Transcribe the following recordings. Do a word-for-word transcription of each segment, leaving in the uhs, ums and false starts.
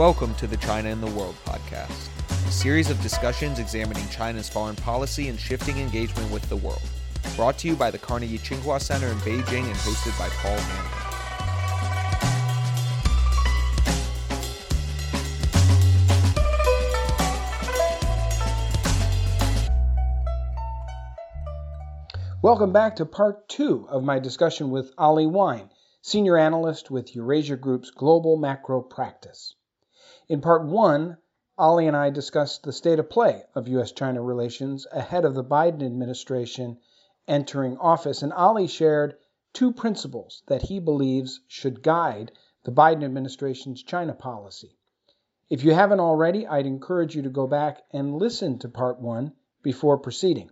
Welcome to the China in the World podcast, a series of discussions examining China's foreign policy and shifting engagement with the world. Brought to you by the Carnegie Tsinghua Center in Beijing and hosted by Paul Nguyen. Welcome back to part two of my discussion with Ali Wyne, Senior Analyst with Eurasia Group's Global Macro Practice. In part one, Ali and I discussed the state of play of U S China relations ahead of the Biden administration entering office, and Ali shared two principles that he believes should guide the Biden administration's China policy. If you haven't already, I'd encourage you to go back and listen to part one before proceeding.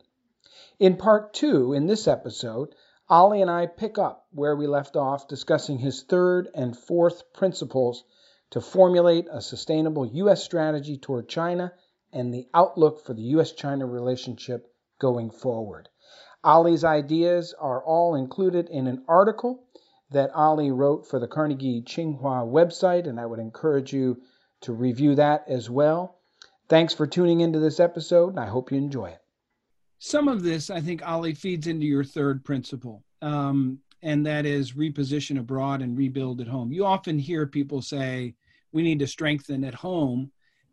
In part two, in this episode, Ali and I pick up where we left off discussing his third and fourth principles to formulate a sustainable U S strategy toward China and the outlook for the U S China relationship going forward. Ali's ideas are all included in an article that Ali wrote for the Carnegie Tsinghua website, and I would encourage you to review that as well. Thanks for tuning into this episode, and I hope you enjoy it. Some of this, I think, Ali, feeds into your third principle, um, and that is reposition abroad and rebuild at home. You often hear people say, we need to strengthen at home.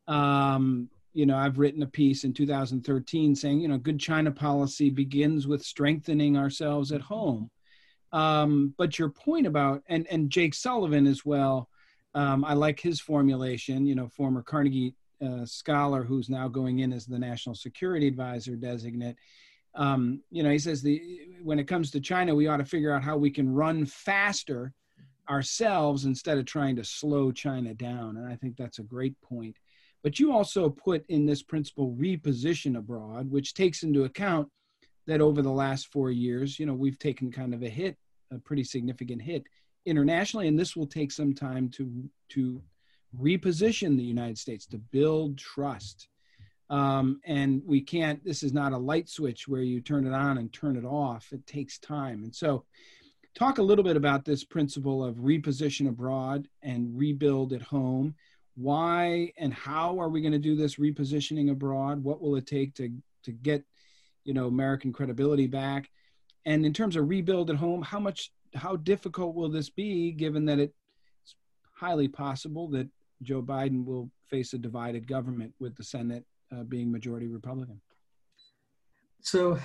Um, you know, I've written a piece in two thousand thirteen saying, you know, good China policy begins with strengthening ourselves at home. Um, but your point about, and, and Jake Sullivan as well, um, I like his formulation, you know, former Carnegie Uh, scholar who's now going in as the National Security Advisor designate. Um, you know, he says the when it comes to China, we ought to figure out how we can run faster ourselves instead of trying to slow China down. And I think that's a great point. But you also put in this principle reposition abroad, which takes into account that over the last four years, you know, we've taken kind of a hit, a pretty significant hit internationally, and this will take some time to to reposition the United States, to build trust. Um, and we can't, this is not a light switch where you turn it on and turn it off. It takes time. And so talk a little bit about this principle of reposition abroad and rebuild at home. Why and how are we going to do this repositioning abroad? What will it take to, to get, you know, American credibility back? And in terms of rebuild at home, how much, how difficult will this be given that it's highly possible that Joe Biden will face a divided government with the Senate uh, being majority Republican? So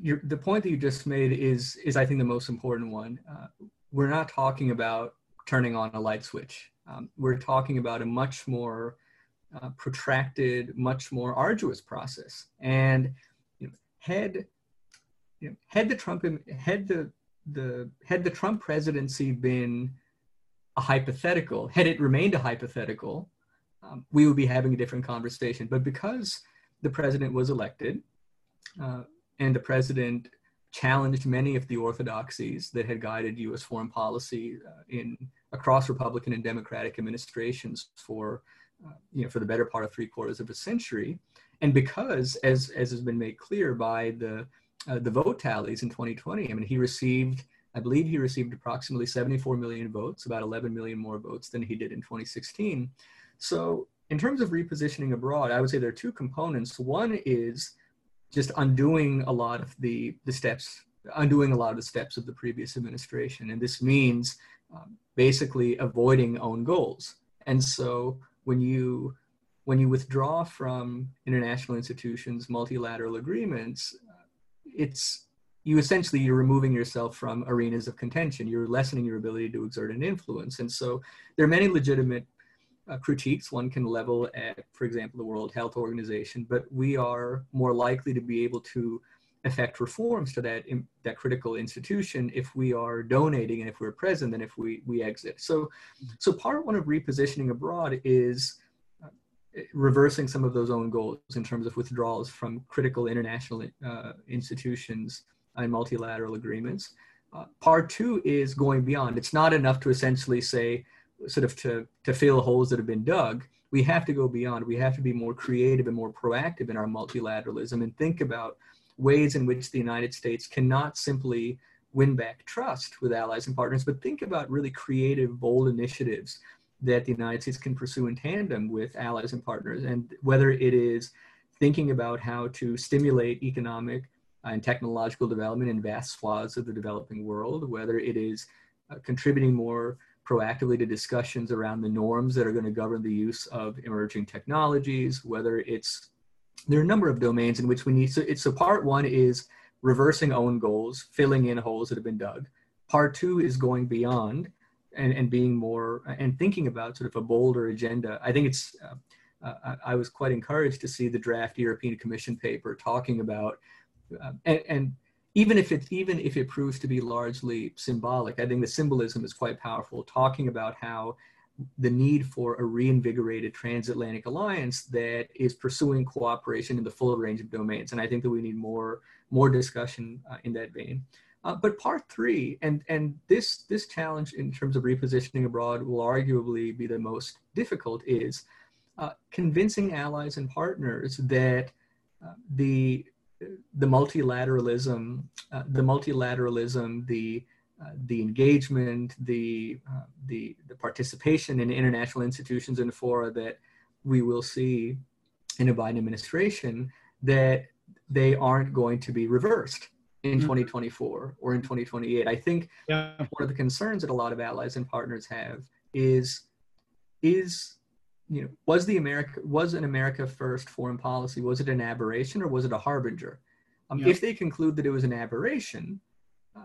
your, the point that you just made is, is I think, the most important one. Uh, we're not talking about turning on a light switch. Um, we're talking about a much more uh, protracted, much more arduous process. And you know, had, you know, had the Trump had the the had the Trump presidency been a hypothetical, had it remained a hypothetical, um, we would be having a different conversation. But because the president was elected uh, and the president challenged many of the orthodoxies that had guided U S foreign policy uh, in across Republican and Democratic administrations for, uh, you know, for the better part of three quarters of a century, and because, as as has been made clear by the uh, the vote tallies in twenty twenty, I mean, he received. I believe he received approximately seventy-four million votes, about eleven million more votes than he did in twenty sixteen. So in terms of repositioning abroad, I would say there are two components. One is just undoing a lot of the, the steps, undoing a lot of the steps of the previous administration. And this means um, basically avoiding own goals. And so when you, when you withdraw from international institutions, multilateral agreements, it's, you essentially, you're removing yourself from arenas of contention. You're lessening your ability to exert an influence. And so there are many legitimate uh, critiques one can level at, for example, the World Health Organization, but we are more likely to be able to effect reforms to that, in, that critical institution if we are donating and if we're present than if we, we exit. So, so part one of repositioning abroad is reversing some of those own goals in terms of withdrawals from critical international uh, institutions and multilateral agreements. Uh, part two is going beyond. It's not enough to essentially say, sort of to, to fill holes that have been dug. We have to go beyond. We have to be more creative and more proactive in our multilateralism and think about ways in which the United States cannot simply win back trust with allies and partners, but think about really creative, bold initiatives that the United States can pursue in tandem with allies and partners, and whether it is thinking about how to stimulate economic and technological development in vast swaths of the developing world, whether it is uh, contributing more proactively to discussions around the norms that are going to govern the use of emerging technologies, whether it's, there are a number of domains in which we need, so, it's, so part one is reversing own goals, filling in holes that have been dug. Part two is going beyond and, and being more, and thinking about sort of a bolder agenda. I think it's, uh, uh, I was quite encouraged to see the draft European Commission paper talking about, uh, and, and even if it, even if it proves to be largely symbolic, I think the symbolism is quite powerful, talking about how the need for a reinvigorated transatlantic alliance that is pursuing cooperation in the full range of domains. And I think that we need more, more discussion uh, in that vein. Uh, but part three, and, and this, this challenge in terms of repositioning abroad will arguably be the most difficult, is uh, convincing allies and partners that uh, the, the multilateralism, uh, the multilateralism, the, uh, the engagement, the, uh, the, the participation in international institutions and fora that we will see in a Biden administration, that they aren't going to be reversed in twenty twenty-four or in twenty twenty-eight. I think yeah. one of the concerns that a lot of allies and partners have is, is you know, was the America, was an America first foreign policy, was it an aberration or was it a harbinger? Um, yeah. If they conclude that it was an aberration, uh,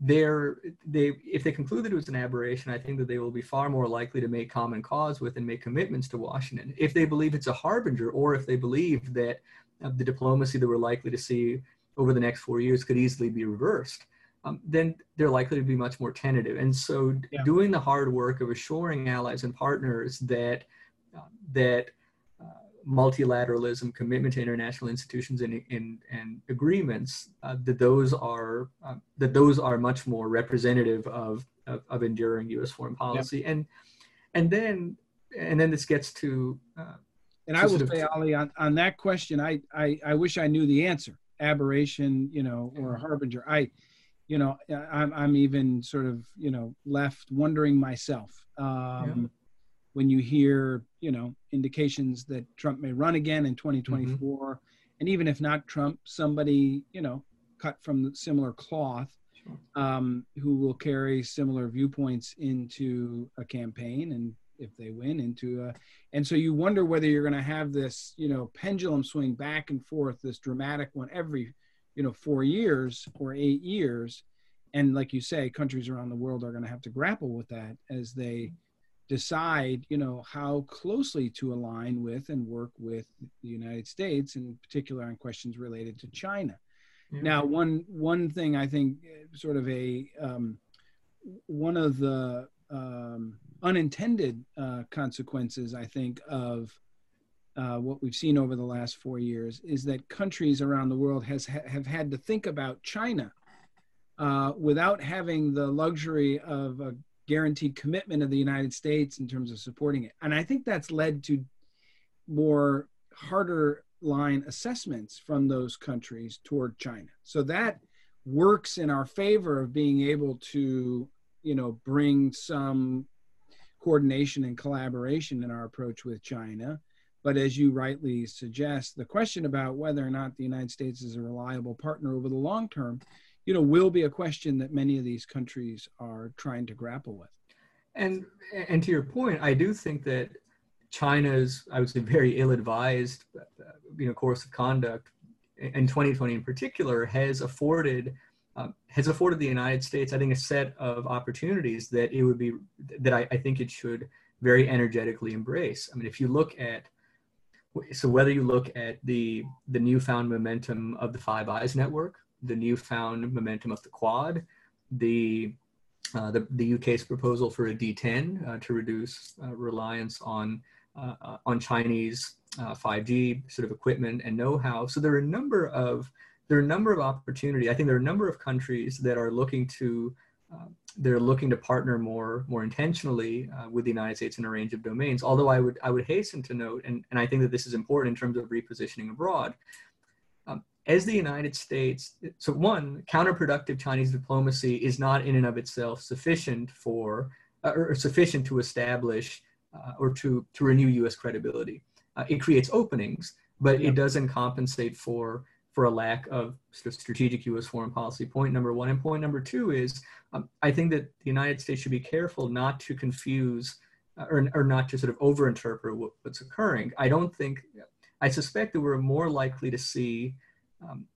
they're, they, if they conclude that it was an aberration, I think that they will be far more likely to make common cause with and make commitments to Washington. If they believe it's a harbinger, or if they believe that uh, the diplomacy that we're likely to see over the next four years could easily be reversed, um, then they're likely to be much more tentative. And so yeah. doing the hard work of assuring allies and partners that uh, that uh, multilateralism, commitment to international institutions and, and, and agreements, uh, that those are uh, that those are much more representative of, of, of enduring U S foreign policy. Yeah. And and then and then this gets to... Uh, and I will say, Ali, on, on that question, I, I, I wish I knew the answer. Aberration, you know, or a harbinger. I, you know, I'm, I'm even sort of, you know, left wondering myself um, yeah. when you hear, you know, indications that Trump may run again in twenty twenty-four. Mm-hmm. And even if not Trump, somebody, you know, cut from similar cloth, sure. um, who will carry similar viewpoints into a campaign, and if they win, into a, and so you wonder whether you're going to have this, you know, pendulum swing back and forth, this dramatic one every, you know, four years or eight years. And like you say, countries around the world are going to have to grapple with that as they decide, you know, how closely to align with and work with the United States, in particular on questions related to China. Yeah. Now, one, one thing I think sort of a, um, one of the, um, unintended uh, consequences, I think, of uh, what we've seen over the last four years is that countries around the world has ha- have had to think about China uh, without having the luxury of a guaranteed commitment of the United States in terms of supporting it. And I think that's led to more harder line assessments from those countries toward China. So that works in our favor of being able to, you know, bring some coordination and collaboration in our approach with China. But as you rightly suggest, the question about whether or not the United States is a reliable partner over the long term, you know, will be a question that many of these countries are trying to grapple with. And and to your point, I do think that China's, I would say, very ill-advised, you know, course of conduct in twenty twenty in particular has afforded Um, has afforded the United States, I think, a set of opportunities that it would be, that I, I think it should very energetically embrace. I mean, if you look at, so whether you look at the the newfound momentum of the Five Eyes network, the newfound momentum of the Quad, the uh, the, the U K's proposal for a D ten uh, to reduce uh, reliance on uh, on Chinese uh, five G sort of equipment and know-how. So there are a number of There are a number of opportunities. I think there are a number of countries that are looking to, uh, they're looking to partner more, more intentionally uh, with the United States in a range of domains. Although I would, I would hasten to note, and, and I think that this is important in terms of repositioning abroad, um, as the United States, so one, counterproductive Chinese diplomacy is not in and of itself sufficient for, uh, or sufficient to establish uh, or to, to renew U S credibility. Uh, it creates openings, but yeah. it doesn't compensate for for a lack of strategic U S foreign policy, point number one. And point number two is, um, I think that the United States should be careful not to confuse uh, or, or not to sort of overinterpret what, what's occurring. I don't think, I suspect that we're more likely to see um,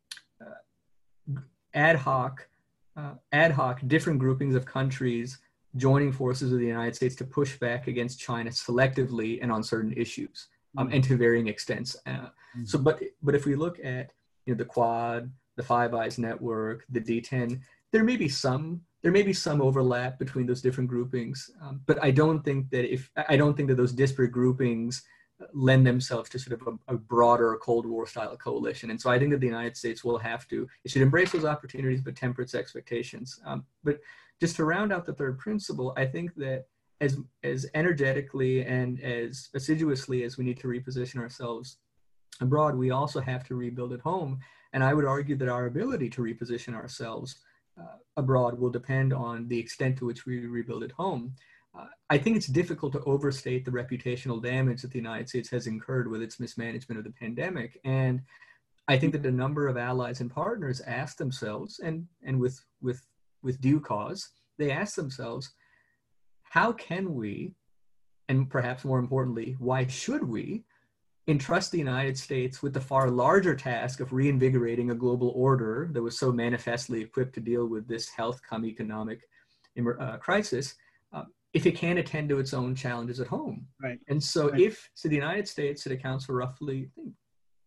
uh, ad hoc, uh, ad hoc different groupings of countries joining forces with the United States to push back against China selectively and on certain issues um, and to varying extents. Uh, mm-hmm. So, but but if we look at You know, the Quad, the Five Eyes network, the D ten, there may be some, there may be some overlap between those different groupings, um, but I don't think that if, I don't think that those disparate groupings lend themselves to sort of a, a broader Cold War style coalition. And so I think that the United States will have to, it should embrace those opportunities, but temper its expectations. Um, but just to round out the third principle, I think that as, as energetically and as assiduously as we need to reposition ourselves abroad, we also have to rebuild at home. And I would argue that our ability to reposition ourselves uh, abroad will depend on the extent to which we rebuild at home. Uh, I think it's difficult to overstate the reputational damage that the United States has incurred with its mismanagement of the pandemic. And I think that a number of allies and partners ask themselves, and, and with, with, with due cause, they ask themselves, how can we, and perhaps more importantly, why should we, entrust the United States with the far larger task of reinvigorating a global order that was so manifestly equipped to deal with this health come economic uh, crisis, uh, if it can't attend to its own challenges at home. Right. And so right. if, so the United States, it accounts for roughly,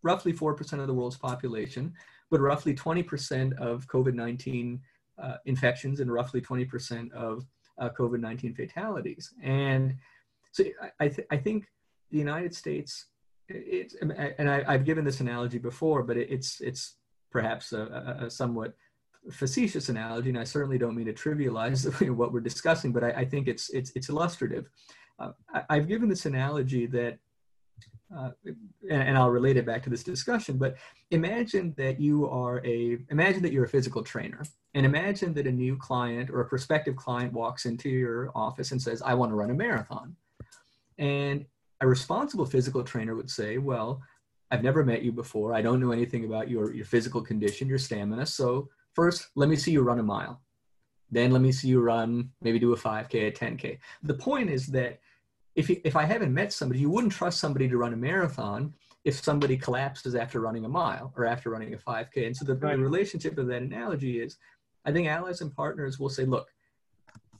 roughly four percent of the world's population, but roughly twenty percent of COVID nineteen uh, infections and roughly twenty percent of uh, COVID nineteen fatalities. And so I, th- I think the United States, It's, and I, I've given this analogy before, but it's it's perhaps a, a somewhat facetious analogy, and I certainly don't mean to trivialize what we're discussing, but I, I think it's it's it's illustrative. Uh, I, I've given this analogy that, uh, and, and I'll relate it back to this discussion. But imagine that you are a imagine that you're a physical trainer, and imagine that a new client or a prospective client walks into your office and says, "I want to run a marathon," and a responsible physical trainer would say, well, I've never met you before. I don't know anything about your, your physical condition, your stamina. So first, let me see you run a mile. Then let me see you run, maybe do a five K, a ten K. The point is that if, you, if I haven't met somebody, you wouldn't trust somebody to run a marathon if somebody collapses after running a mile or after running a five K. And so the, the relationship of that analogy is, I think allies and partners will say, look,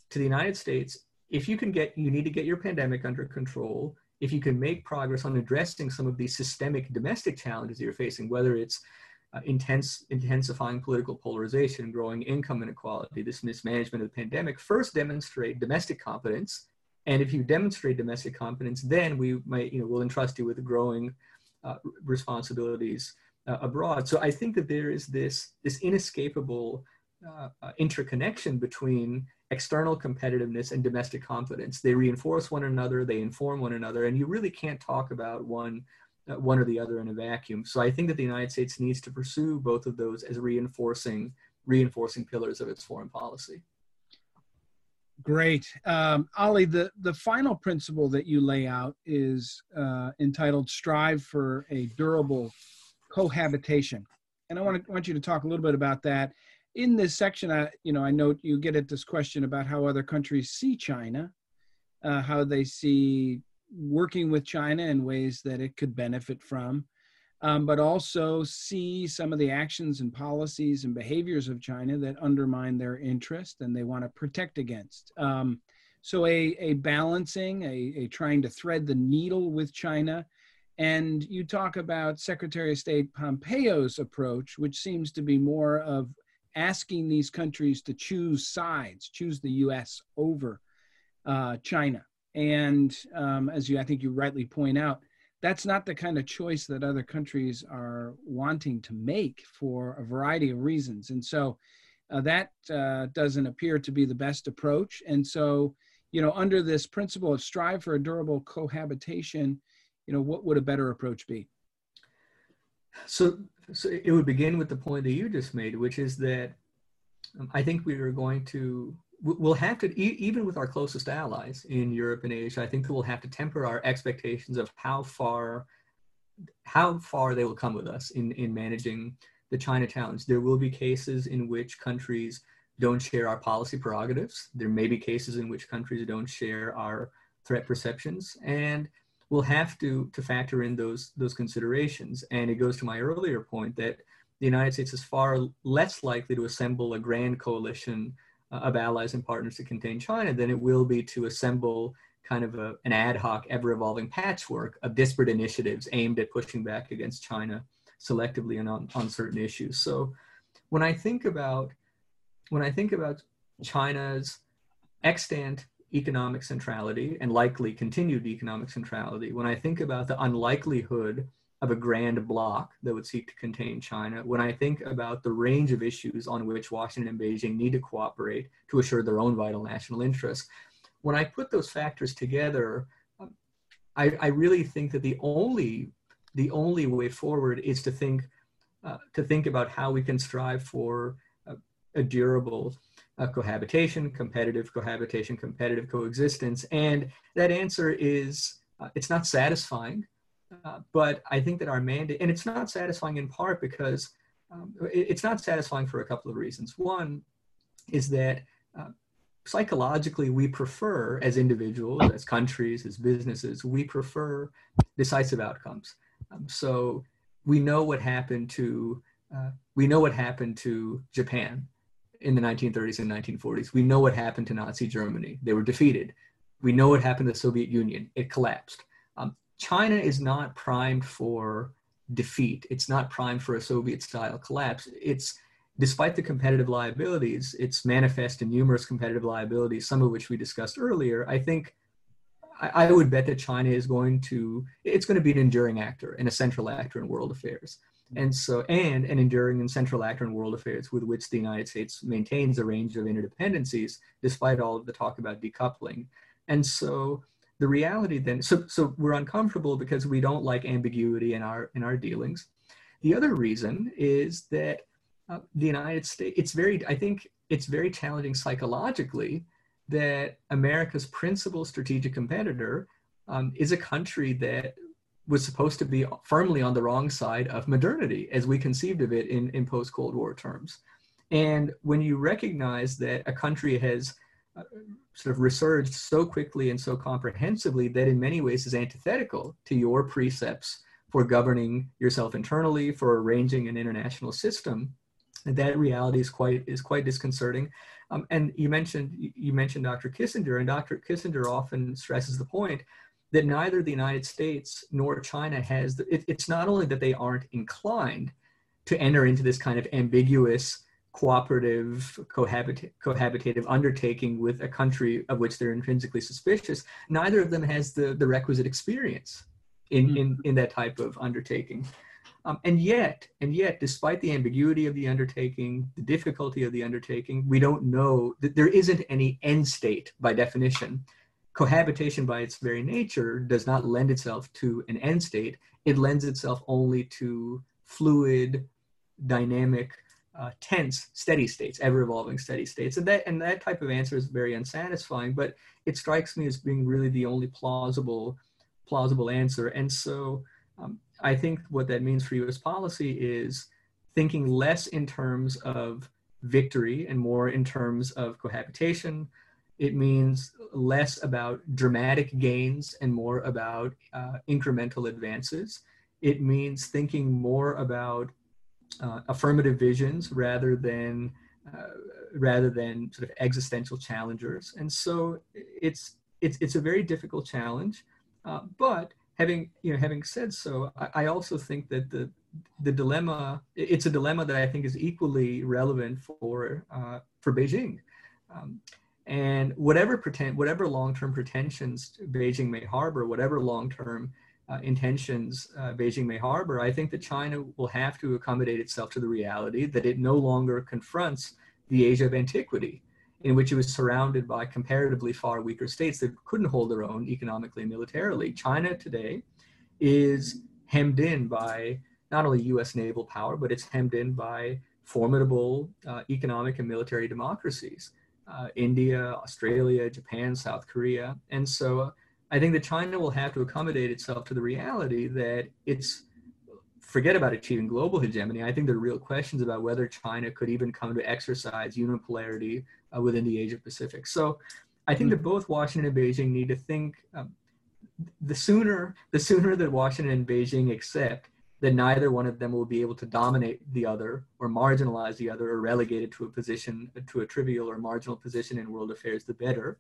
to the United States, if you can get, you need to get your pandemic under control. If you can make progress on addressing some of these systemic domestic challenges that you're facing, whether it's uh, intense, intensifying political polarization, growing income inequality, this mismanagement of the pandemic, first demonstrate domestic competence. And if you demonstrate domestic competence, then we might, you know, we'll entrust you with growing uh, responsibilities uh, abroad. So I think that there is this, this inescapable uh, uh, interconnection between external competitiveness and domestic competence. They reinforce one another, they inform one another, and you really can't talk about one uh, one or the other in a vacuum. So I think that the United States needs to pursue both of those as reinforcing reinforcing pillars of its foreign policy. Great. Um, Ali, the, the final principle that you lay out is uh, entitled Strive for a Durable Cohabitation. And I want to, want you to talk a little bit about that. In this section, I, you know, I note you get at this question about how other countries see China, uh, how they see working with China in ways that it could benefit from, um, but also see some of the actions and policies and behaviors of China that undermine their interest and they want to protect against. Um, so a, a balancing, a, a trying to thread the needle with China. And you talk about Secretary of State Pompeo's approach, which seems to be more of asking these countries to choose sides, choose the U S over uh, China. And um, as you, I think you rightly point out, that's not the kind of choice that other countries are wanting to make for a variety of reasons. And so uh, that uh, doesn't appear to be the best approach. And so, you know, under this principle of strive for a durable cohabitation, you know, what would a better approach be? So, so it would begin with the point that you just made, which is that um, I think we are going to we'll have to, e even with our closest allies in Europe and Asia, I think that we'll have to temper our expectations of how far, how far they will come with us in, in managing the China challenge. There will be cases in which countries don't share our policy prerogatives. There may be cases in which countries don't share our threat perceptions, and we'll have to, to factor in those, those considerations. And it goes to my earlier point that the United States is far less likely to assemble a grand coalition of allies and partners to contain China than it will be to assemble kind of a, an ad hoc, ever-evolving patchwork of disparate initiatives aimed at pushing back against China selectively and on, on certain issues. So when I think about, when I think about China's extant economic centrality and likely continued economic centrality, when I think about the unlikelihood of a grand bloc that would seek to contain China, when I think about the range of issues on which Washington and Beijing need to cooperate to assure their own vital national interests, when I put those factors together, I, I really think that the only, the only way forward is to think, uh, to think about how we can strive for a, a durable uh, cohabitation, competitive cohabitation, competitive coexistence. And that answer is, uh, it's not satisfying. Uh, but I think that our mandate, and it's not satisfying in part because um, it, it's not satisfying for a couple of reasons. One is that uh, psychologically we prefer, as individuals, as countries, as businesses, we prefer decisive outcomes. Um, so we know what happened to uh, we know what happened to Japan in the nineteen thirties and nineteen forties. We know what happened to Nazi Germany. They were defeated. We know what happened to the Soviet Union. It collapsed. Um, China is not primed for defeat. It's not primed for a Soviet-style collapse. It's, despite the competitive liabilities, it's manifest in numerous competitive liabilities, some of which we discussed earlier. I think I, I would bet that China is going to, it's going to be an enduring actor and a central actor in world affairs. And so, and an enduring and central actor in world affairs with which the United States maintains a range of interdependencies, despite all of the talk about decoupling. And so, the reality then, so, so we're uncomfortable because we don't like ambiguity in our, in our dealings. The other reason is that uh, the United States, it's very, I think it's very challenging psychologically that America's principal strategic competitor um, is a country that was supposed to be firmly on the wrong side of modernity as we conceived of it in, in post-Cold War terms. And when you recognize that a country has Uh, sort of resurged so quickly and so comprehensively that in many ways is antithetical to your precepts for governing yourself internally, for arranging an international system, and that reality is quite is quite disconcerting. Um, and you mentioned you mentioned Doctor Kissinger, and Doctor Kissinger often stresses the point that neither the United States nor China has the, it, it's not only that they aren't inclined to enter into this kind of ambiguous cooperative, cohabit cohabitative undertaking with a country of which they're intrinsically suspicious, neither of them has the, the requisite experience in, mm-hmm. in, in that type of undertaking. Um, and yet, and yet, despite the ambiguity of the undertaking, the difficulty of the undertaking, we don't know that there isn't any end state by definition. Cohabitation by its very nature does not lend itself to an end state. It lends itself only to fluid, dynamic, Uh, tense, steady states, ever-evolving steady states. And that, and that type of answer is very unsatisfying, but it strikes me as being really the only plausible, plausible answer. And so um, I think what that means for U S policy is thinking less in terms of victory and more in terms of cohabitation. It means less about dramatic gains and more about uh, incremental advances. It means thinking more about Uh, affirmative visions rather than uh, rather than sort of existential challengers, and so it's it's it's a very difficult challenge. Uh, but having you know having said so, I, I also think that the the dilemma it's a dilemma that I think is equally relevant for uh, for Beijing, um, and whatever pretend whatever long-term pretensions Beijing may harbor, whatever long-term Uh, intentions uh, Beijing may harbor, I think that China will have to accommodate itself to the reality that it no longer confronts the Asia of antiquity, in which it was surrounded by comparatively far weaker states that couldn't hold their own economically and militarily. China today is hemmed in by not only U S naval power, but it's hemmed in by formidable uh, economic and military democracies. uh, India, Australia, Japan, South Korea. And so uh, I think that China will have to accommodate itself to the reality that it's, forget about achieving global hegemony. I think there are real questions about whether China could even come to exercise unipolarity uh, within the Asia Pacific. So I think that both Washington and Beijing need to think, um, the sooner, the sooner that Washington and Beijing accept that neither one of them will be able to dominate the other or marginalize the other or relegate it to a position, to a trivial or marginal position in world affairs, the better.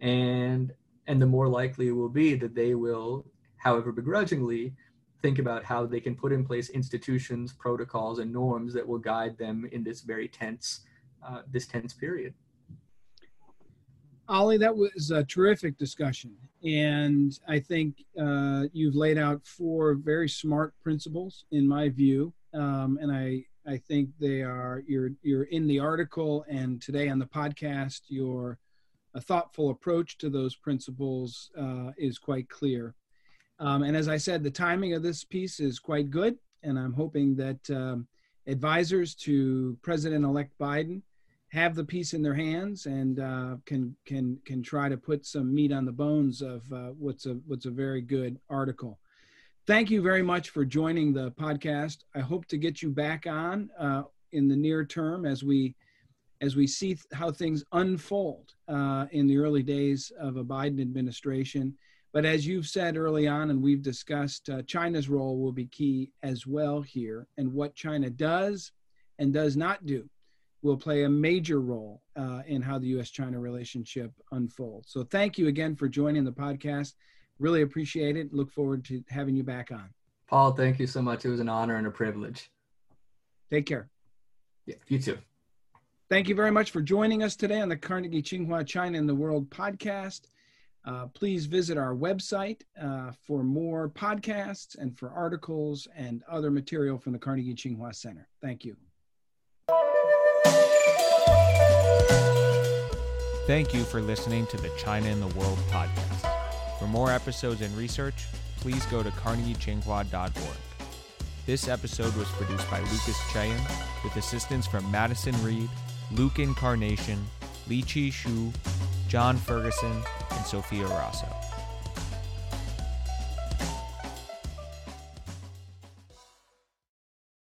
And And the more likely it will be that they will, however begrudgingly, think about how they can put in place institutions, protocols, and norms that will guide them in this very tense, uh, this tense period. Ali, that was a terrific discussion. And I think uh, you've laid out four very smart principles, in my view. Um, and I, I think they are, you're, you're in the article and today on the podcast, you're a thoughtful approach to those principles uh, is quite clear. Um, and as I said, the timing of this piece is quite good. And I'm hoping that um, advisors to President-elect Biden have the piece in their hands and uh, can can can try to put some meat on the bones of uh, what's a what's a very good article. Thank you very much for joining the podcast. I hope to get you back on uh, in the near term as we as we see th- how things unfold uh, in the early days of a Biden administration. But as you've said early on, and we've discussed, uh, China's role will be key as well here, and what China does and does not do will play a major role uh, in how the U S China relationship unfolds. So thank you again for joining the podcast. Really appreciate it. Look forward to having you back on. Paul, thank you so much. It was an honor and a privilege. Take care. Yeah, you too. Thank you very much for joining us today on the Carnegie Tsinghua China in the World podcast. Uh, please visit our website uh, for more podcasts and for articles and other material from the Carnegie Tsinghua Center. Thank you. Thank you for listening to the China in the World podcast. For more episodes and research, please go to carnegie tsinghua dot org. This episode was produced by Lucas Cheyenne with assistance from Madison Reed, Luke Incarnation, Li Qi Shu, John Ferguson, and Sofia Rosso.